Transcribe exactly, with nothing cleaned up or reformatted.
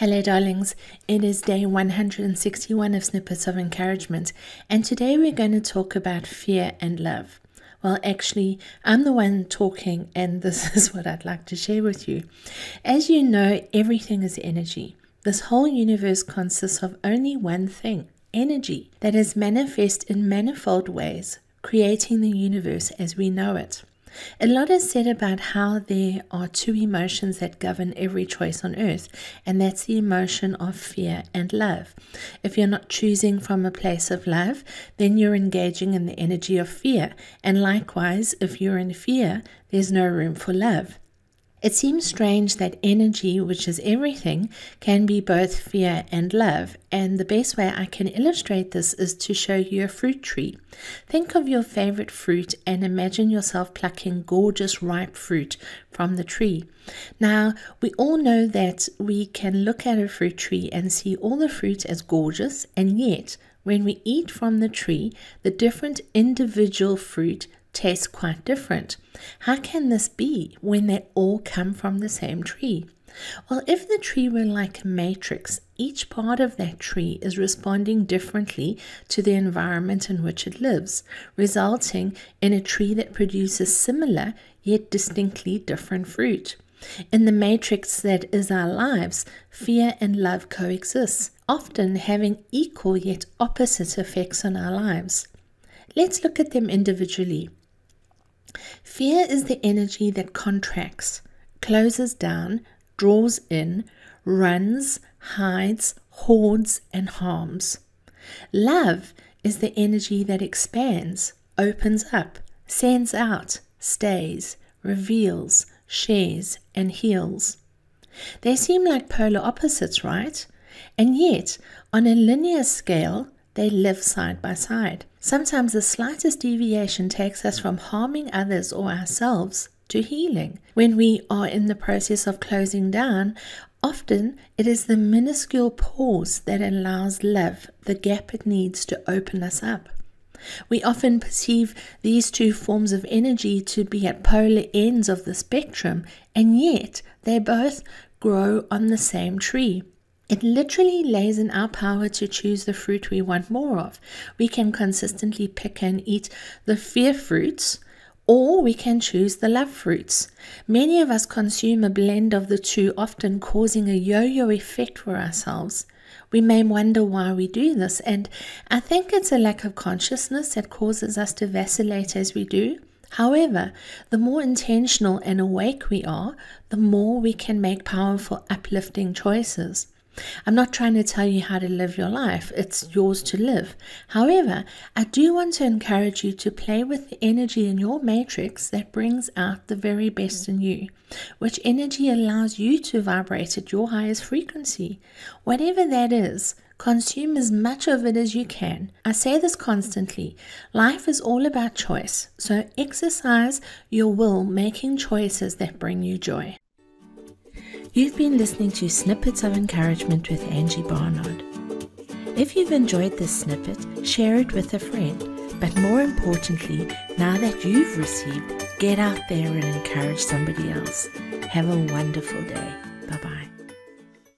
Hello darlings, it is day one hundred sixty-one of Snippets of Encouragement, and today we're going to talk about fear and love. Well, actually, I'm the one talking, and this is what I'd like to share with you. As you know, everything is energy. This whole universe consists of only one thing, energy, that is manifest in manifold ways, creating the universe as we know it. A lot is said about how there are two emotions that govern every choice on earth, and that's the emotion of fear and love. If you're not choosing from a place of love, then you're engaging in the energy of fear, and likewise, if you're in fear, there's no room for love. It seems strange that energy, which is everything, can be both fear and love, and the best way I can illustrate this is to show you a fruit tree. Think of your favorite fruit and imagine yourself plucking gorgeous ripe fruit from the tree. Now, we all know that we can look at a fruit tree and see all the fruit as gorgeous, and yet, when we eat from the tree, the different individual fruit tastes quite different. How can this be when they all come from the same tree? Well, if the tree were like a matrix, each part of that tree is responding differently to the environment in which it lives, resulting in a tree that produces similar yet distinctly different fruit. In the matrix that is our lives, fear and love coexist, often having equal yet opposite effects on our lives. Let's look at them individually. Fear is the energy that contracts, closes down, draws in, runs, hides, hoards, and harms. Love is the energy that expands, opens up, sends out, stays, reveals, shares, and heals. They seem like polar opposites, right? And yet, on a linear scale, they live side by side. Sometimes the slightest deviation takes us from harming others or ourselves to healing. When we are in the process of closing down, often it is the minuscule pause that allows love the gap it needs to open us up. We often perceive these two forms of energy to be at polar ends of the spectrum, and yet they both grow on the same tree. It literally lays in our power to choose the fruit we want more of. We can consistently pick and eat the fear fruits, or we can choose the love fruits. Many of us consume a blend of the two, often causing a yo-yo effect for ourselves. We may wonder why we do this, and I think it's a lack of consciousness that causes us to vacillate as we do. However, the more intentional and awake we are, the more we can make powerful, uplifting choices. I'm not trying to tell you how to live your life, it's yours to live. However, I do want to encourage you to play with the energy in your matrix that brings out the very best in you, which energy allows you to vibrate at your highest frequency. Whatever that is, consume as much of it as you can. I say this constantly, life is all about choice, so exercise your will making choices that bring you joy. You've been listening to Snippets of Encouragement with Angie Barnard. If you've enjoyed this snippet, share it with a friend. But more importantly, now that you've received, get out there and encourage somebody else. Have a wonderful day.